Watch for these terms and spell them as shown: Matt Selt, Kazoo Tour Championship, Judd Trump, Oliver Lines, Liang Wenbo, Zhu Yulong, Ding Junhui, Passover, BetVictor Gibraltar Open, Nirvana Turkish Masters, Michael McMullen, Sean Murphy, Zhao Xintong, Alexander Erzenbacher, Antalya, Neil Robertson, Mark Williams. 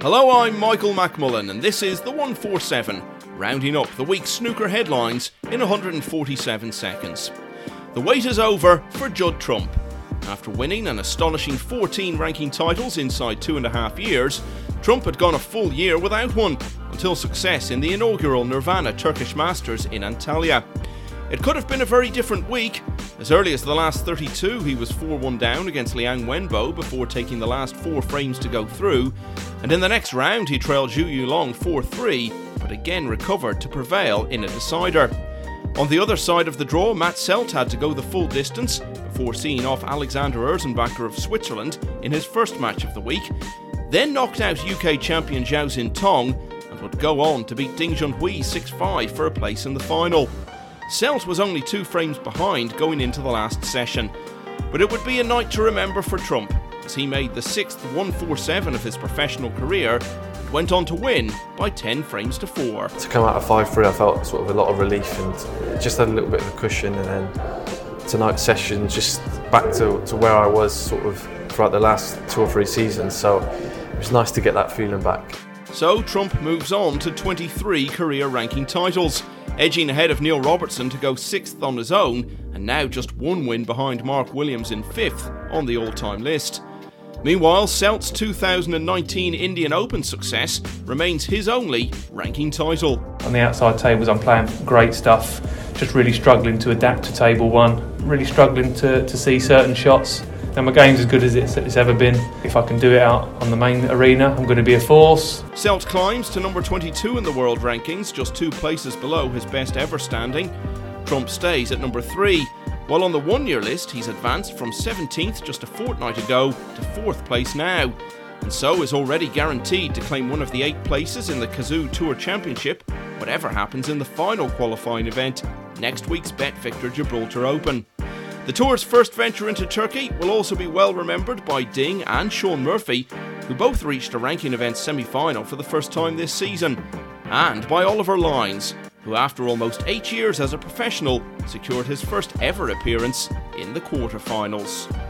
Hello, I'm Michael McMullen, and this is The 147, rounding up the week's snooker headlines in 147 seconds. The wait is over for Judd Trump. After winning an astonishing 14 ranking titles inside 2.5 years, Trump had gone a full year without one, until success in the inaugural Nirvana Turkish Masters in Antalya. It could have been a very different week. As early as the last 32, he was 4-1 down against Liang Wenbo before taking the last 4 frames to go through, and in the next round he trailed Zhu Yulong 4-3, but again recovered to prevail in a decider. On the other side of the draw, Matt Selt had to go the full distance before seeing off Alexander Erzenbacher of Switzerland in his first match of the week, then knocked out UK champion Zhao Xintong and would go on to beat Ding Junhui 6-5 for a place in the final. Selt was only 2 frames behind going into the last session. But it would be a night to remember for Trump, as he made the 6th 147 of his professional career and went on to win by 10 frames to 4. To come out of 5-3, I felt sort of a lot of relief and just had a little bit of a cushion, and then tonight's session just back to where I was sort of throughout the last 2 or 3 seasons, so it was nice to get that feeling back. So Trump moves on to 23 career ranking titles, edging ahead of Neil Robertson to go 6th on his own, and now just 1 win behind Mark Williams in 5th on the all-time list. Meanwhile, Selt's 2019 Indian Open success remains his only ranking title. On the outside tables, I'm playing great stuff, just really struggling to adapt to table one, really struggling to see certain shots. Now my game's as good as it's ever been. If I can do it out on the main arena, I'm going to be a force. Selt climbs to number 22 in the world rankings, just 2 places below his best ever standing. Trump stays at number 3, while on the 1-year list he's advanced from 17th just a fortnight ago to 4th place now, and so is already guaranteed to claim one of the 8 places in the Kazoo Tour Championship, whatever happens in the final qualifying event, next week's BetVictor Gibraltar Open. The tour's first venture into Turkey will also be well remembered by Ding and Sean Murphy, who both reached a ranking event semi-final for the first time this season, and by Oliver Lines, who after almost 8 years as a professional secured his first ever appearance in the quarterfinals.